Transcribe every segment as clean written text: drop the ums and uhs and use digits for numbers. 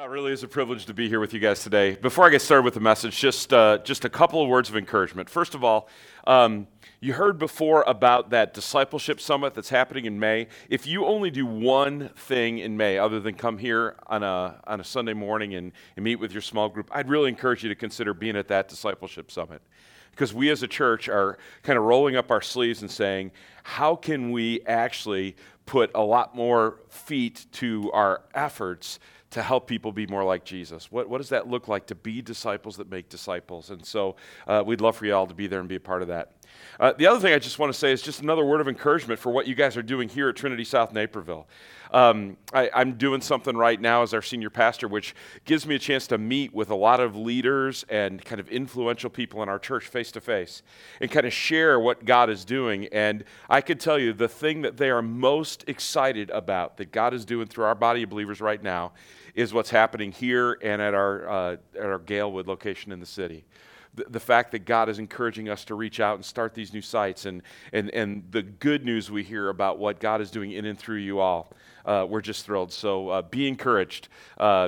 No, it really is a privilege to be here with you guys today. Before I get started with the message, just a couple of words of encouragement. First of all, you heard before about that discipleship summit that's happening in May. If you only do one thing in May other than come here on a Sunday morning and meet with your small group, I'd really encourage you to consider being at that discipleship summit. Because we as a church are kind of rolling up our sleeves and saying, how can we actually put a lot more feet to our efforts to help people be more like Jesus? What does that look like to be disciples that make disciples? And so we'd love for you all to be there and be a part of that. The other thing I just want to say is just another word of encouragement for what you guys are doing here at Trinity South Naperville. I'm doing something right now as our senior pastor, which gives me a chance to meet with a lot of leaders and kind of influential people in our church face to face and kind of share what God is doing. And I could tell you the thing that they are most excited about that God is doing through our body of believers right now is what's happening here and at our Galewood location in the city. The fact that God is encouraging us to reach out and start these new sites and the good news we hear about what God is doing in and through you all, we're just thrilled. So be encouraged.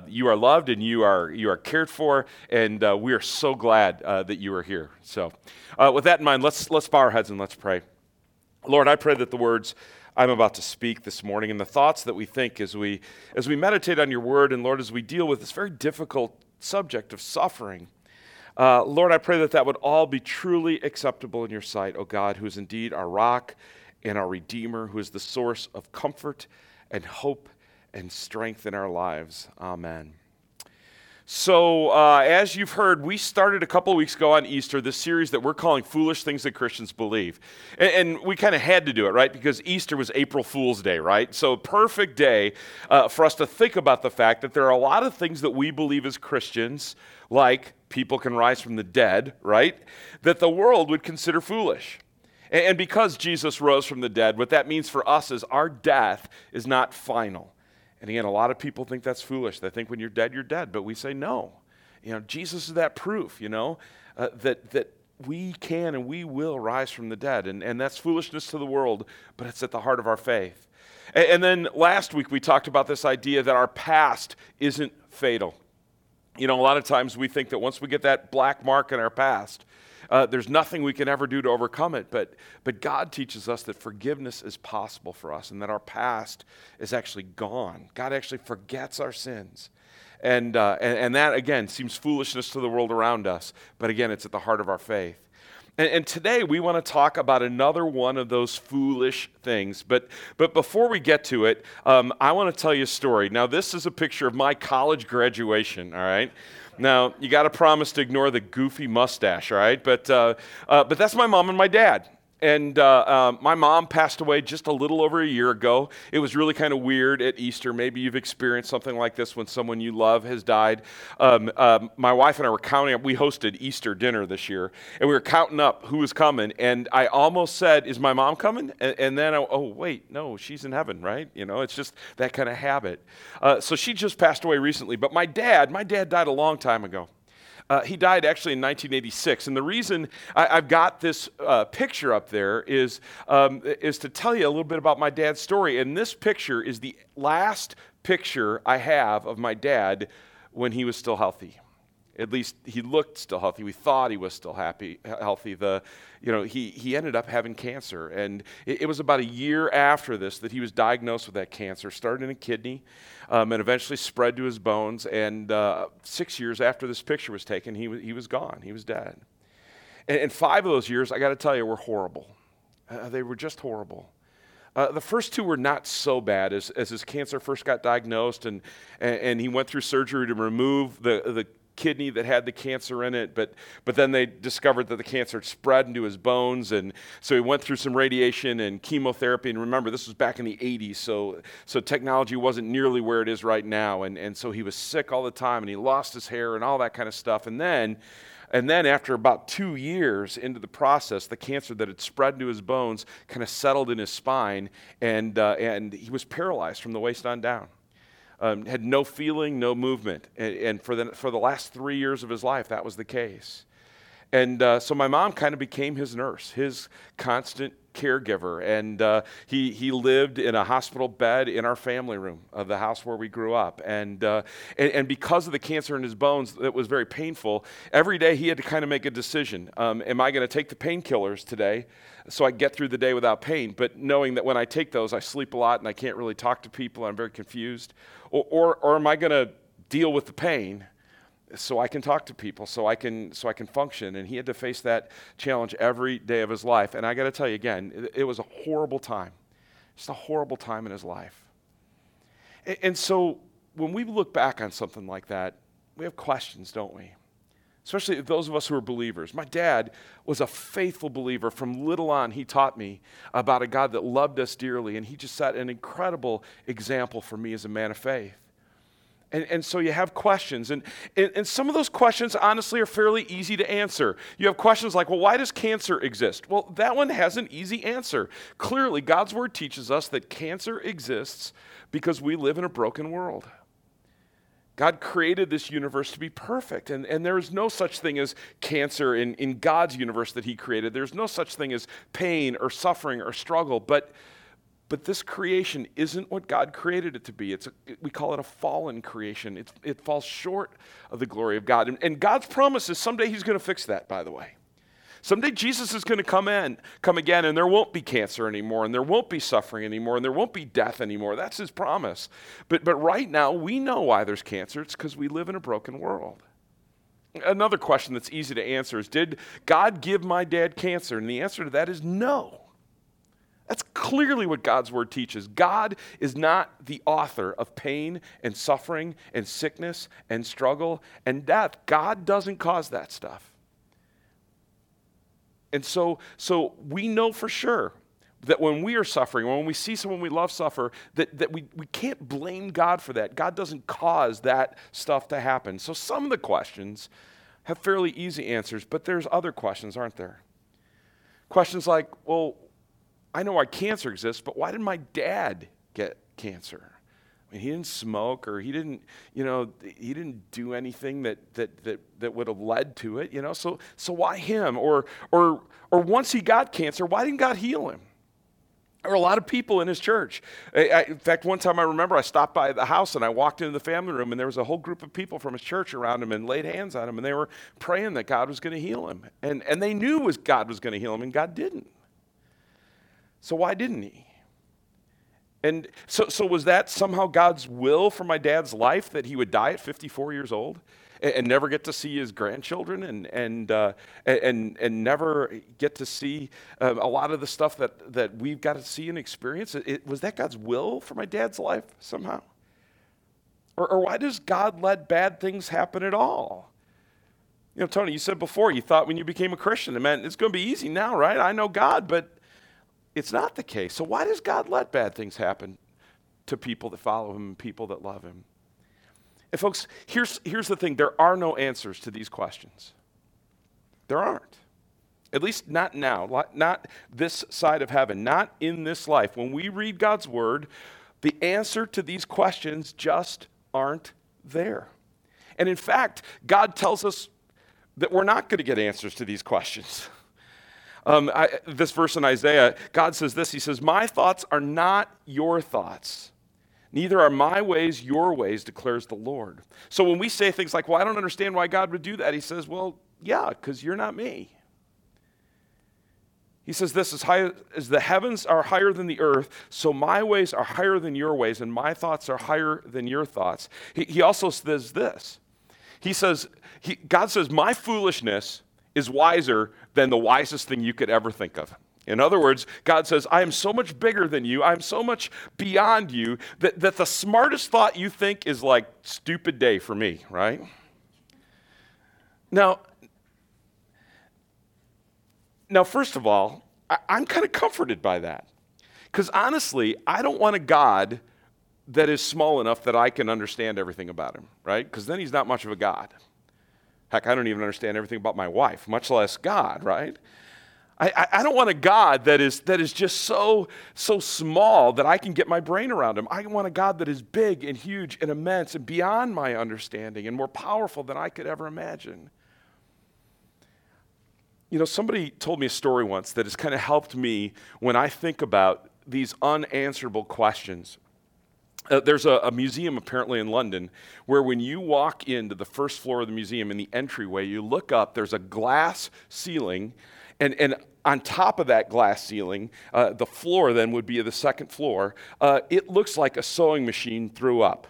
You are loved and you are cared for, and we are so glad that you are here. So with that in mind, let's bow our heads and let's pray. Lord, I pray that the words I'm about to speak this morning and the thoughts that we think as we meditate on your word, and Lord, as we deal with this very difficult subject of suffering, Lord, I pray that would all be truly acceptable in your sight, O God, who is indeed our rock and our Redeemer, who is the source of comfort and hope and strength in our lives. Amen. So, as you've heard, we started a couple of weeks ago on Easter this series that we're calling Foolish Things That Christians Believe. And we kind of had to do it, right? Because Easter was April Fool's Day, right? So, perfect day for us to think about the fact that there are a lot of things that we believe as Christians, like people can rise from the dead, right? That the world would consider foolish. And because Jesus rose from the dead, what that means for us is our death is not final. And again, a lot of people think that's foolish. They think when you're dead, you're dead. But we say no. You know, Jesus is that proof, you know, that we can and we will rise from the dead. And that's foolishness to the world, but it's at the heart of our faith. And then last week, we talked about this idea that our past isn't fatal. You know, a lot of times we think that once we get that black mark in our past, there's nothing we can ever do to overcome it, but God teaches us that forgiveness is possible for us and that our past is actually gone. God actually forgets our sins. And that, again, seems foolishness to the world around us, but again, it's at the heart of our faith. And today we want to talk about another one of those foolish things. But before we get to it, I want to tell you a story. Now, this is a picture of my college graduation, all right? Now, you got to promise to ignore the goofy mustache, all right? But that's my mom and my dad. And my mom passed away just a little over a year ago. It was really kind of weird at Easter. Maybe you've experienced something like this when someone you love has died. My wife and I were counting up. We hosted Easter dinner this year, and we were counting up who was coming. And I almost said, "Is my mom coming?" And then, wait, no, she's in heaven, right? You know, it's just that kind of habit. So she just passed away recently. But my dad died a long time ago. He died actually in 1986, and the reason I've got this picture up there is to tell you a little bit about my dad's story, and this picture is the last picture I have of my dad when he was still healthy. At least he looked still healthy. We thought he was still healthy. He ended up having cancer, and it was about a year after this that he was diagnosed with that cancer. Started in a kidney, and eventually spread to his bones. And 6 years after this picture was taken, he was gone. He was dead. And 5 of those years, I got to tell you, were horrible. They were just horrible. The first 2 were not so bad as his cancer first got diagnosed, and he went through surgery to remove the kidney that had the cancer in it, but then they discovered that the cancer had spread into his bones, and so he went through some radiation and chemotherapy, and remember, this was back in the 80s, so technology wasn't nearly where it is right now, and so he was sick all the time, and he lost his hair and all that kind of stuff, and then after about 2 years into the process, the cancer that had spread into his bones kind of settled in his spine, and he was paralyzed from the waist on down. Had no feeling, no movement, and for the last 3 years of his life, that was the case. And so my mom kind of became his nurse, his constant caregiver. And he lived in a hospital bed in our family room of the house where we grew up. And because of the cancer in his bones, it was very painful. Every day he had to kind of make a decision. Am I going to take the painkillers today so I get through the day without pain? But knowing that when I take those, I sleep a lot and I can't really talk to people. I'm very confused. Or am I going to deal with the pain so I can talk to people, so I can function? And he had to face that challenge every day of his life. And I got to tell you again, it was a horrible time, just a horrible time in his life. And so when we look back on something like that, we have questions, don't we? Especially those of us who are believers. My dad was a faithful believer. From little on, he taught me about a God that loved us dearly, and he just set an incredible example for me as a man of faith. And so you have questions, and some of those questions, honestly, are fairly easy to answer. You have questions like, well, why does cancer exist? Well, that one has an easy answer. Clearly, God's word teaches us that cancer exists because we live in a broken world. God created this universe to be perfect, and there is no such thing as cancer in God's universe that he created. There's no such thing as pain or suffering or struggle, But this creation isn't what God created it to be. We call it a fallen creation. It falls short of the glory of God. And God's promise is someday he's going to fix that, by the way. Someday Jesus is going to come again, and there won't be cancer anymore, and there won't be suffering anymore, and there won't be death anymore. That's his promise. But right now, we know why there's cancer. It's because we live in a broken world. Another question that's easy to answer is, did God give my dad cancer? And the answer to that is no. That's clearly what God's word teaches. God is not the author of pain and suffering and sickness and struggle and death. God doesn't cause that stuff. And so we know for sure that when we are suffering, when we see someone we love suffer, that we can't blame God for that. God doesn't cause that stuff to happen. So some of the questions have fairly easy answers, but there's other questions, aren't there? Questions like, well, I know why cancer exists, but why did my dad get cancer? I mean, he didn't smoke, or he didn't do anything that would have led to it, So why him? Or once he got cancer, why didn't God heal him? There were a lot of people in his church. In fact, one time I remember I stopped by the house and I walked into the family room, and there was a whole group of people from his church around him and laid hands on him, and they were praying that God was going to heal him. And they knew God was going to heal him, and God didn't. So why didn't he? And so was that somehow God's will for my dad's life, that he would die at 54 years old and never get to see his grandchildren and never get to see a lot of the stuff that we've got to see and experience? Was that God's will for my dad's life somehow? Or why does God let bad things happen at all? Tony, you said before you thought when you became a Christian, it meant it's going to be easy now, right? I know God, but it's not the case. So why does God let bad things happen to people that follow him and people that love him? And folks, here's the thing. There are no answers to these questions. There aren't. At least not now, not this side of heaven, not in this life. When we read God's word, the answer to these questions just aren't there. And in fact, God tells us that we're not going to get answers to these questions. This verse in Isaiah, God says this, he says, "My thoughts are not your thoughts, neither are my ways your ways, declares the Lord." So when we say things like, well, I don't understand why God would do that, he says, well, yeah, because you're not me. He says this, as high as the heavens are higher than the earth, so my ways are higher than your ways, and my thoughts are higher than your thoughts. He also says this, God says, my foolishness is wiser than the wisest thing you could ever think of. In other words, God says, I am so much bigger than you, I'm so much beyond you, that the smartest thought you think is like, stupid day for me, right? Now first of all, I'm kind of comforted by that. Because honestly, I don't want a God that is small enough that I can understand everything about him, right? Because then he's not much of a God. Heck, I don't even understand everything about my wife, much less God, right? I don't want a God that is just so small that I can get my brain around him. I want a God that is big and huge and immense and beyond my understanding and more powerful than I could ever imagine. You know, somebody told me a story once that has kind of helped me when I think about these unanswerable questions. There's a museum apparently in London where when you walk into the first floor of the museum in the entryway, you look up, there's a glass ceiling, and on top of that glass ceiling, the floor then would be the second floor. It looks like a sewing machine threw up.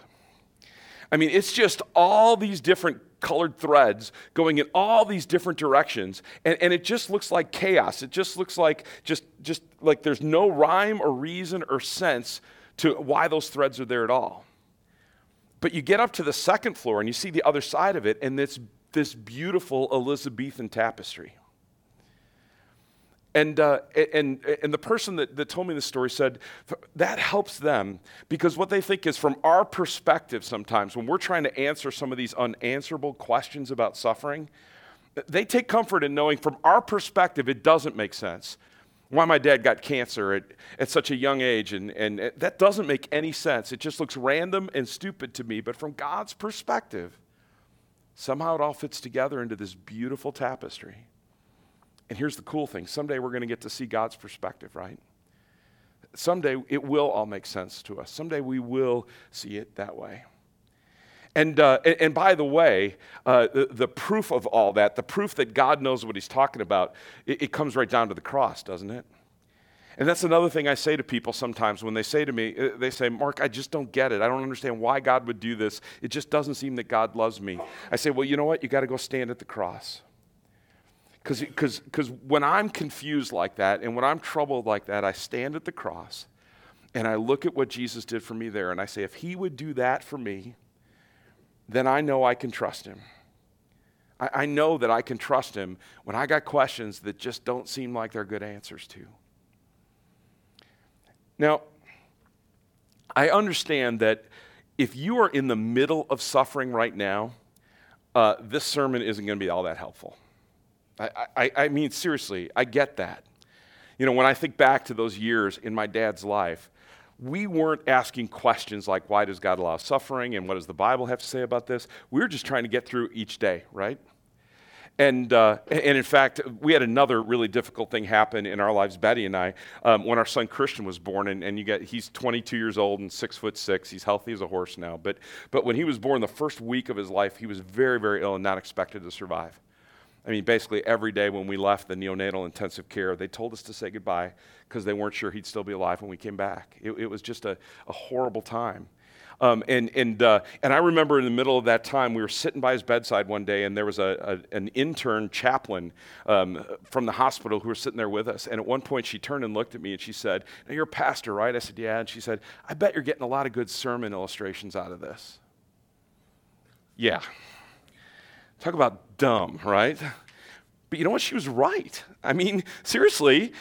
I mean, it's just all these different colored threads going in all these different directions, and it just looks like chaos. It just looks like just like there's no rhyme or reason or sense to why those threads are there at all. But you get up to the second floor and you see the other side of it, and this beautiful Elizabethan tapestry. And the person that told me this story said, that helps them, because what they think is from our perspective sometimes, when we're trying to answer some of these unanswerable questions about suffering, they take comfort in knowing from our perspective it doesn't make sense. Why my dad got cancer at such a young age, and that doesn't make any sense. It just looks random and stupid to me, but from God's perspective, somehow it all fits together into this beautiful tapestry. And here's the cool thing. Someday we're going to get to see God's perspective, right? Someday it will all make sense to us. Someday we will see it that way. And by the way, the proof of all that, the proof that God knows what he's talking about, it comes right down to the cross, doesn't it? And that's another thing I say to people sometimes when they say to me, they say, Mark, I just don't get it. I don't understand why God would do this. It just doesn't seem that God loves me. I say, well, you know what? You got to go stand at the cross. Because when I'm confused like that and when I'm troubled like that, I stand at the cross and I look at what Jesus did for me there, and I say, if he would do that for me, then I know I can trust him. I know that I can trust him when I got questions that just don't seem like they're good answers to. Now, I understand that if you are in the middle of suffering right now, this sermon isn't going to be all that helpful. I mean, seriously, I get that. You know, when I think back to those years in my dad's life, we weren't asking questions like, why does God allow suffering, and what does the Bible have to say about this? We were just trying to get through each day, right? And in fact, we had another really difficult thing happen in our lives, Betty and I, when our son Christian was born, and he's 22 years old and 6'6". He's healthy as a horse now. But when he was born, the first week of his life, he was very, very ill and not expected to survive. I mean, basically every day when we left the neonatal intensive care, they told us to say goodbye because they weren't sure he'd still be alive when we came back. It was just a horrible time. And I remember in the middle of that time, we were sitting by his bedside one day, and there was an intern chaplain from the hospital who was sitting there with us. And at one point, she turned and looked at me, and she said, now you're a pastor, right? I said, yeah. And she said, I bet you're getting a lot of good sermon illustrations out of this. Yeah. Talk about dumb, right? But you know what? She was right. I mean, seriously,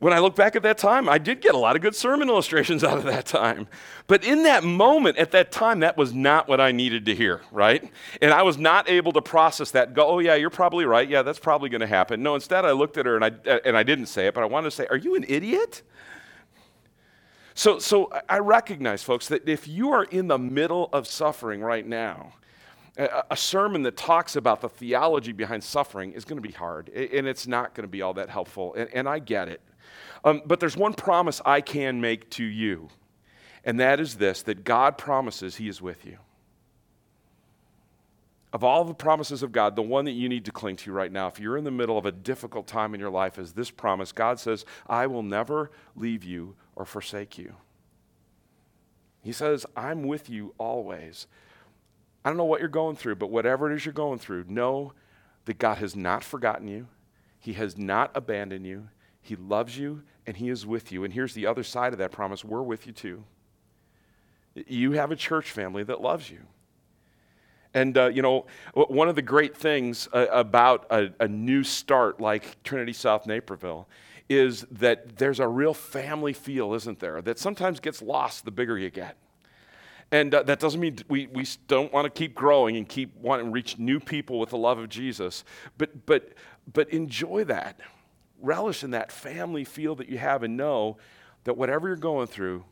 when I look back at that time, I did get a lot of good sermon illustrations out of that time. But in that moment, at that time, that was not what I needed to hear, right? And I was not able to process that, go, oh, yeah, you're probably right. Yeah, that's probably going to happen. No, instead, I looked at her, and I didn't say it, but I wanted to say, are you an idiot? So I recognize, folks, that if you are in the middle of suffering right now, a sermon that talks about the theology behind suffering is going to be hard, and it's not going to be all that helpful, and I get it. But there's one promise I can make to you, and that is this, that God promises he is with you. Of all the promises of God, the one that you need to cling to right now, if you're in the middle of a difficult time in your life, is this promise. God says, I will never leave you or forsake you. He says, I'm with you always. I don't know what you're going through, but whatever it is you're going through, know that God has not forgotten you. He has not abandoned you. He loves you, and he is with you. And here's the other side of that promise. We're with you too. You have a church family that loves you. And, you know, one of the great things about a new start like Trinity South Naperville is that there's a real family feel, isn't there, that sometimes gets lost the bigger you get. And that doesn't mean we don't want to keep growing and keep wanting to reach new people with the love of Jesus. But enjoy that. Relish in that family feel that you have, and know that whatever you're going through,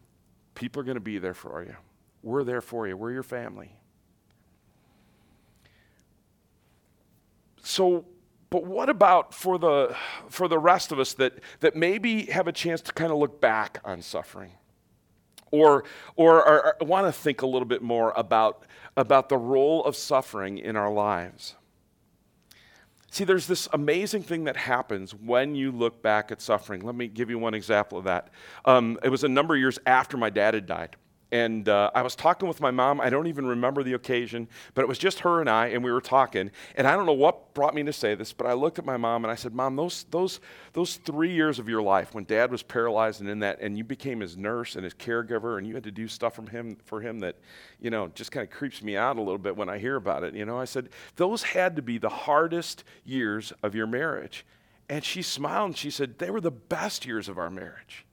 people are going to be there for you. We're there for you. We're your family. So But what about for the rest of us that maybe have a chance to kind of look back on suffering? Or want to think a little bit more about the role of suffering in our lives. See, there's this amazing thing that happens when you look back at suffering. Let me give you one example of that. It was a number of years after my dad had died. And I was talking with my mom. I don't even remember the occasion, but it was just her and I, and we were talking. And I don't know what brought me to say this, but I looked at my mom and I said, "Mom, those 3 years of your life when Dad was paralyzed and you became his nurse and his caregiver, and you had to do stuff for him that, you know, just kind of creeps me out a little bit when I hear about it." You know, I said, "Those had to be the hardest years of your marriage." And she smiled and she said, "They were the best years of our marriage."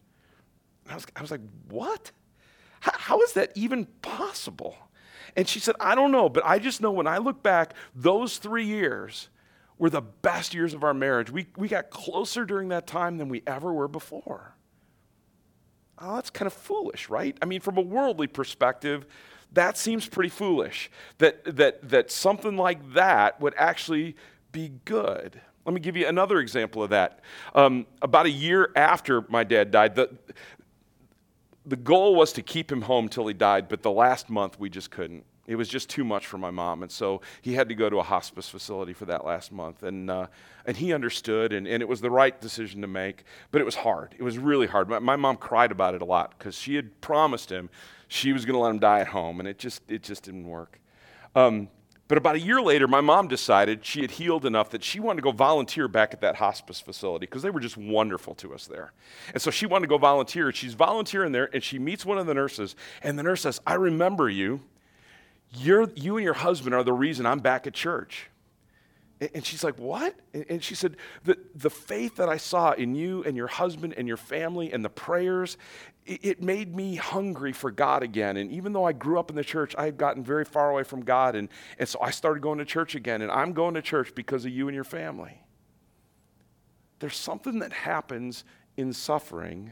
And I was like, "What? How is that even possible?" And she said, "I don't know, but I just know when I look back, those 3 years were the best years of our marriage. We got closer during that time than we ever were before." Oh, that's kind of foolish, right? I mean, from a worldly perspective, that seems pretty foolish, that something like that would actually be good. Let me give you another example of that. About a year after my dad died, the goal was to keep him home till he died, but the last month we just couldn't. It was just too much for my mom, and so he had to go to a hospice facility for that last month. And he understood, and it was the right decision to make, but it was hard. It was really hard. My mom cried about it a lot because she had promised him she was going to let him die at home, and it just didn't work. But about a year later, my mom decided she had healed enough that she wanted to go volunteer back at that hospice facility because they were just wonderful to us there. And so she wanted to go volunteer. She's volunteering there, and she meets one of the nurses, and the nurse says, "I remember you. You and your husband are the reason I'm back at church." And she's like, "What?" And she said, the faith that I saw in you and your husband and your family and the prayers, it made me hungry for God again. And even though I grew up in the church, I had gotten very far away from God. And so I started going to church again. And I'm going to church because of you and your family." There's something that happens in suffering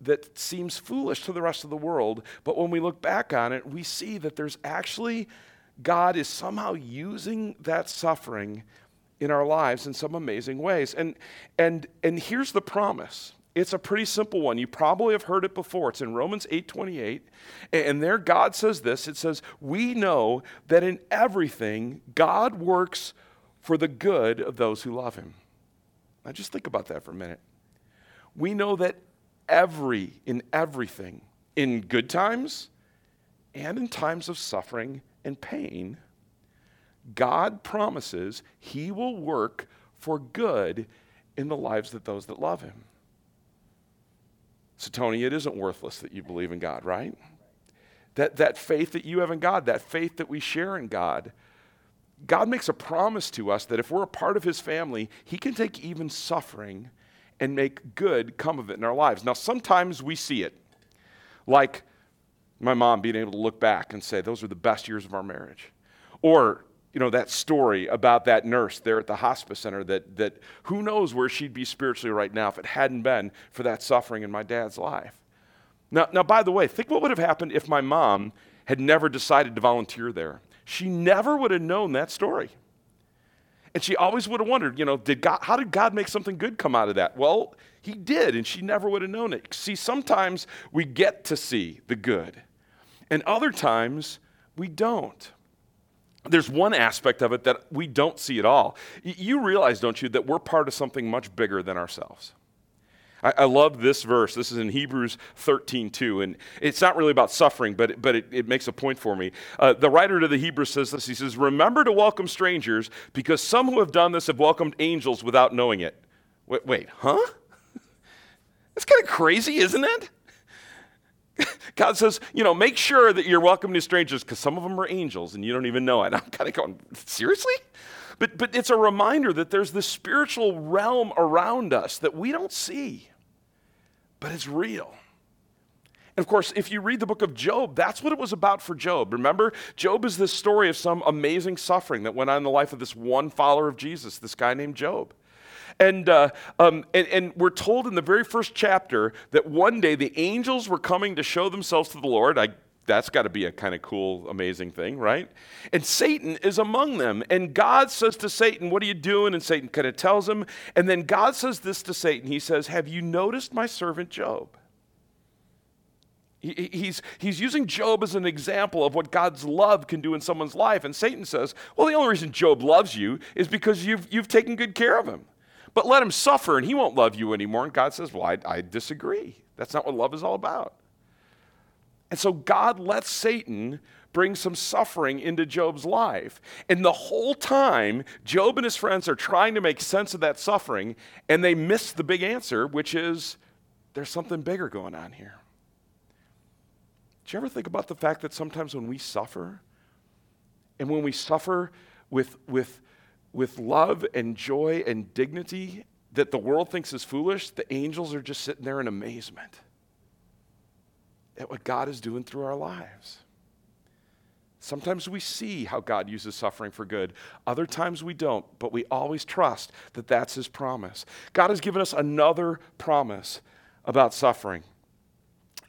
that seems foolish to the rest of the world. But when we look back on it, we see that there's actually... God is somehow using that suffering in our lives in some amazing ways. And here's the promise. It's a pretty simple one. You probably have heard it before. It's in Romans 8.28. And there God says this. It says, "We know that in everything God works for the good of those who love him." Now just think about that for a minute. We know that in everything, in good times and in times of suffering and pain, God promises he will work for good in the lives of those that love him. So Tony, it isn't worthless that you believe in God, right? That faith that you have in God, that faith that we share in God, God makes a promise to us that if we're a part of his family, he can take even suffering and make good come of it in our lives. Now, sometimes we see it, like my mom being able to look back and say, "Those were the best years of our marriage." Or, you know, that story about that nurse there at the hospice center that who knows where she'd be spiritually right now if it hadn't been for that suffering in my dad's life. Now, by the way, think what would have happened if my mom had never decided to volunteer there. She never would have known that story. And she always would have wondered, you know, how did God make something good come out of that? Well, he did, and she never would have known it. See, sometimes we get to see the good. And other times, we don't. There's one aspect of it that we don't see at all. You realize, don't you, that we're part of something much bigger than ourselves. I love this verse. This is in Hebrews 13, 2. And it's not really about suffering, but it makes a point for me. The writer to the Hebrews says this. He says, "Remember to welcome strangers, because some who have done this have welcomed angels without knowing it." Wait, huh? That's kind of crazy, isn't it? God says, you know, make sure that you're welcoming to strangers because some of them are angels and you don't even know it. I'm kind of going, seriously? But it's a reminder that there's this spiritual realm around us that we don't see, but it's real. And of course, if you read the book of Job, that's what it was about for Job. Remember, Job is this story of some amazing suffering that went on in the life of this one follower of Jesus, this guy named Job. And we're told in the very first chapter that one day the angels were coming to show themselves to the Lord. I That's got to be a kind of cool, amazing thing, right? And Satan is among them. And God says to Satan, what are you doing? And Satan kind of tells him. And then God says this to Satan. He says, have you noticed my servant Job? He's using Job as an example of what God's love can do in someone's life. And Satan says, well, the only reason Job loves you is because you've taken good care of him. But let him suffer and he won't love you anymore. And God says, well, I disagree. That's not what love is all about. And so God lets Satan bring some suffering into Job's life. And the whole time, Job and his friends are trying to make sense of that suffering, and they miss the big answer, which is there's something bigger going on here. Do you ever think about the fact that sometimes when we suffer, and when we suffer with love and joy and dignity that the world thinks is foolish, the angels are just sitting there in amazement at what God is doing through our lives. Sometimes we see how God uses suffering for good. Other times we don't, but we always trust that that's his promise. God has given us another promise about suffering,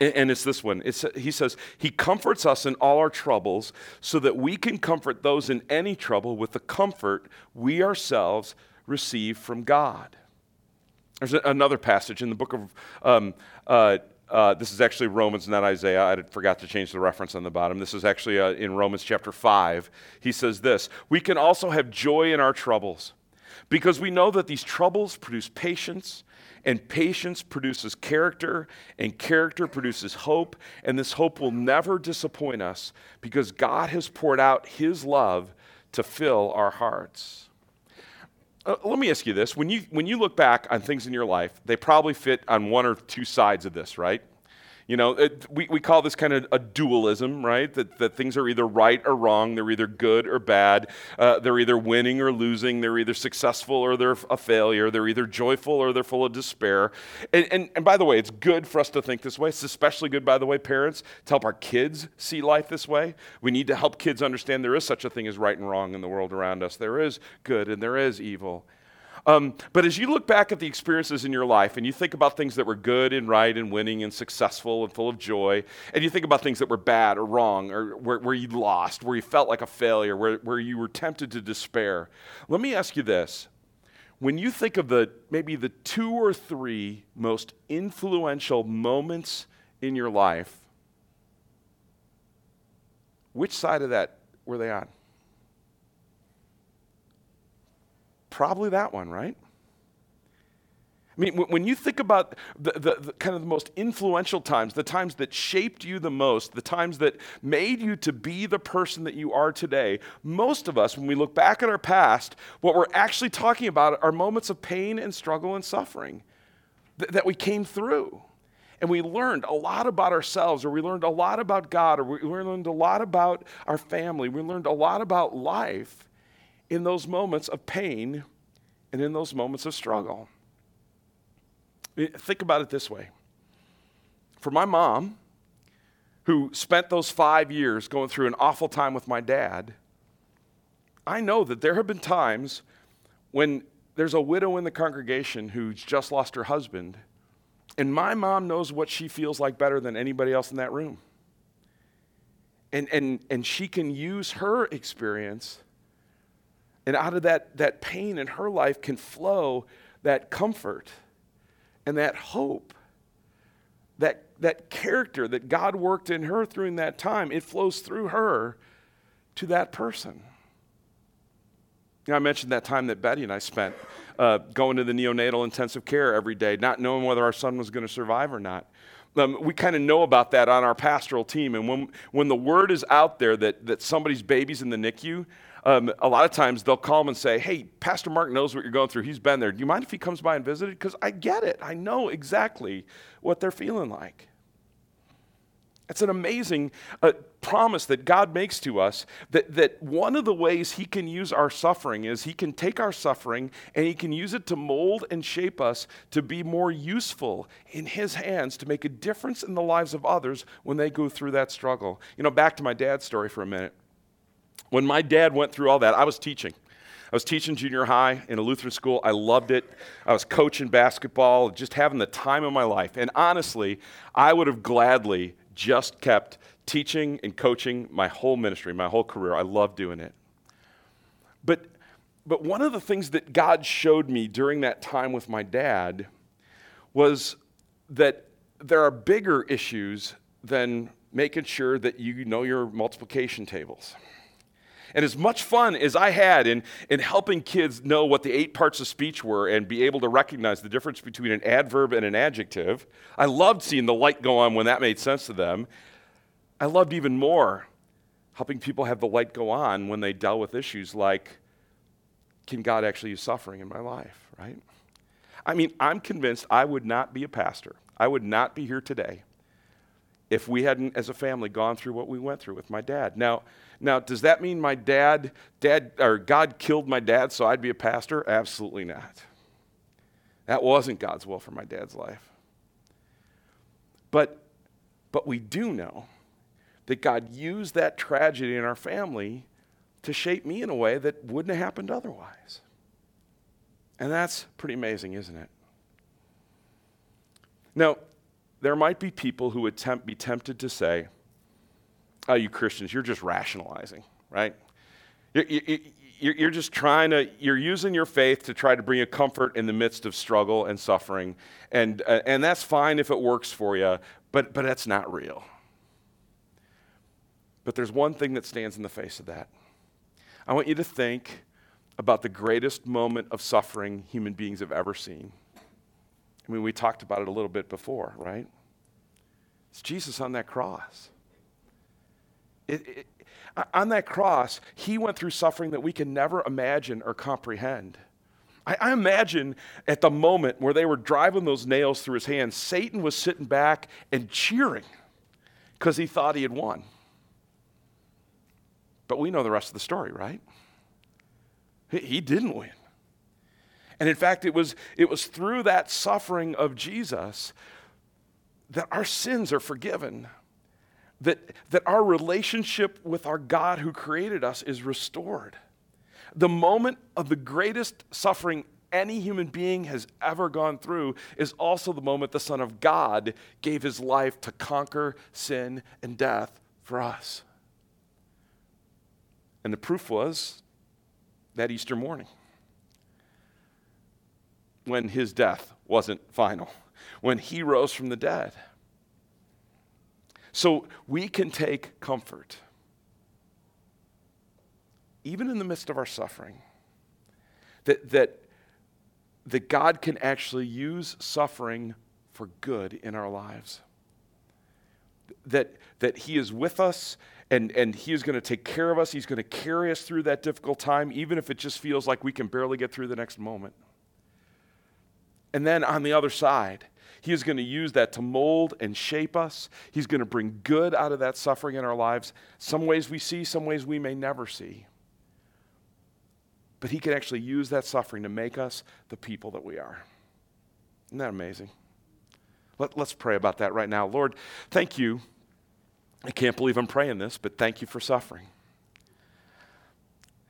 and it's this one. He says, he comforts us in all our troubles so that we can comfort those in any trouble with the comfort we ourselves receive from God. There's another passage in the book of this is actually Romans, not Isaiah. I forgot to change the reference on the bottom. This is actually in Romans chapter 5. He says this, we can also have joy in our troubles because we know that these troubles produce patience, and patience produces character, and character produces hope, and this hope will never disappoint us because God has poured out his love to fill our hearts. Let me ask you this. When you look back on things in your life, they probably fit on one or two sides of this, right? You know, we call this kind of a dualism, right? That things are either right or wrong. They're either good or bad. They're either winning or losing. They're either successful or they're a failure. They're either joyful or they're full of despair. And by the way, it's good for us to think this way. It's especially good, by the way, parents, to help our kids see life this way. We need to help kids understand there is such a thing as right and wrong in the world around us. There is good and there is evil. But as you look back at the experiences in your life and you think about things that were good and right and winning and successful and full of joy, and you think about things that were bad or wrong or where you lost, where you felt like a failure, where you were tempted to despair, let me ask you this. When you think of maybe the two or three most influential moments in your life, which side of that were they on? Probably that one, right? I mean, when you think about the kind of the most influential times, the times that shaped you the most, the times that made you to be the person that you are today, most of us, when we look back at our past, what we're actually talking about are moments of pain and struggle and suffering that we came through. And we learned a lot about ourselves, or we learned a lot about God, or we learned a lot about our family. We learned a lot about life in those moments of pain and in those moments of struggle. Think about it this way. For my mom, who spent those 5 years going through an awful time with my dad, I know that there have been times when there's a widow in the congregation who's just lost her husband, and my mom knows what she feels like better than anybody else in that room. And she can use her experience, and out of that pain in her life can flow that comfort and that hope, that character that God worked in her during that time. It flows through her to that person. You know, I mentioned that time that Betty and I spent going to the neonatal intensive care every day, not knowing whether our son was going to survive or not. We kind of know about that on our pastoral team. And when the word is out there that somebody's baby's in the NICU, a lot of times they'll call him and say, hey, Pastor Mark knows what you're going through. He's been there. Do you mind if he comes by and visited? Because I get it. I know exactly what they're feeling like. It's an amazing promise that God makes to us that one of the ways he can use our suffering is he can take our suffering and he can use it to mold and shape us to be more useful in his hands to make a difference in the lives of others when they go through that struggle. You know, back to my dad's story for a minute. When my dad went through all that, I was teaching. I was teaching junior high in a Lutheran school. I loved it. I was coaching basketball, just having the time of my life. And honestly, I would have gladly just kept teaching and coaching my whole ministry, my whole career. I love doing it. But one of the things that God showed me during that time with my dad was that there are bigger issues than making sure that you know your multiplication tables. And as much fun as I had in helping kids know what the 8 parts of speech were and be able to recognize the difference between an adverb and an adjective, I loved seeing the light go on when that made sense to them. I loved even more helping people have the light go on when they dealt with issues like, can God actually use suffering in my life, right? I mean, I'm convinced I would not be a pastor. I would not be here today if we hadn't, as a family, gone through what we went through with my dad. Now, does that mean my dad, or God killed my dad so I'd be a pastor? Absolutely not. That wasn't God's will for my dad's life. But we do know that God used that tragedy in our family to shape me in a way that wouldn't have happened otherwise. And that's pretty amazing, isn't it? Now, there might be people who would be tempted to say, oh, you Christians, you're just rationalizing, right? You're just you're using your faith to try to bring a comfort in the midst of struggle and suffering, and that's fine if it works for you, but that's not real. But there's one thing that stands in the face of that. I want you to think about the greatest moment of suffering human beings have ever seen. I mean, we talked about it a little bit before, right? It's Jesus on that cross. On that cross, he went through suffering that we can never imagine or comprehend. I imagine at the moment where they were driving those nails through his hands, Satan was sitting back and cheering because he thought he had won. But we know the rest of the story, right? He didn't win. And in fact, it was through that suffering of Jesus that our sins are forgiven, that our relationship with our God who created us is restored. The moment of the greatest suffering any human being has ever gone through is also the moment the Son of God gave his life to conquer sin and death for us. And the proof was that Easter morning, when his death wasn't final, when he rose from the dead. So we can take comfort, even in the midst of our suffering, that God can actually use suffering for good in our lives, that he is with us, and he is going to take care of us, he's going to carry us through that difficult time, even if it just feels like we can barely get through the next moment. And then on the other side, he is going to use that to mold and shape us. He's going to bring good out of that suffering in our lives. Some ways we see, some ways we may never see. But he can actually use that suffering to make us the people that we are. Isn't that amazing? Let's pray about that right now. Lord, thank you. I can't believe I'm praying this, but thank you for suffering.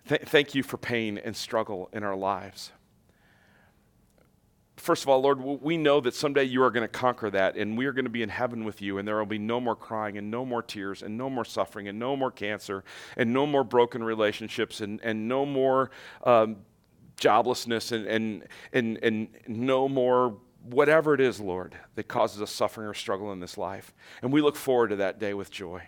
Thank you for pain and struggle in our lives. First of all, Lord, we know that someday you are going to conquer that, and we are going to be in heaven with you, and there will be no more crying and no more tears and no more suffering and no more cancer and no more broken relationships and no more joblessness and no more whatever it is, Lord, that causes us suffering or struggle in this life. And we look forward to that day with joy.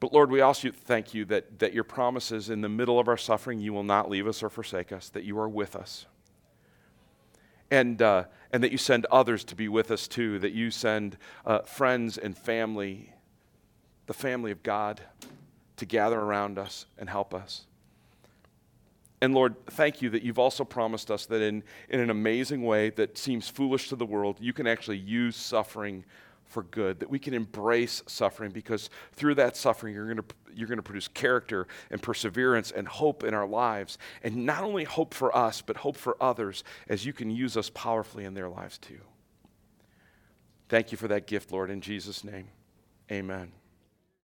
But Lord, we also thank you that your promises in the middle of our suffering, you will not leave us or forsake us, that you are with us. And that you send others to be with us too, that you send friends and family, the family of God, to gather around us and help us. And Lord, thank you that you've also promised us that in an amazing way that seems foolish to the world, you can actually use suffering for good, that we can embrace suffering because through that suffering you're going to produce character and perseverance and hope in our lives, and not only hope for us but hope for others as you can use us powerfully in their lives too. Thank you for that gift, Lord, in Jesus' name. Amen.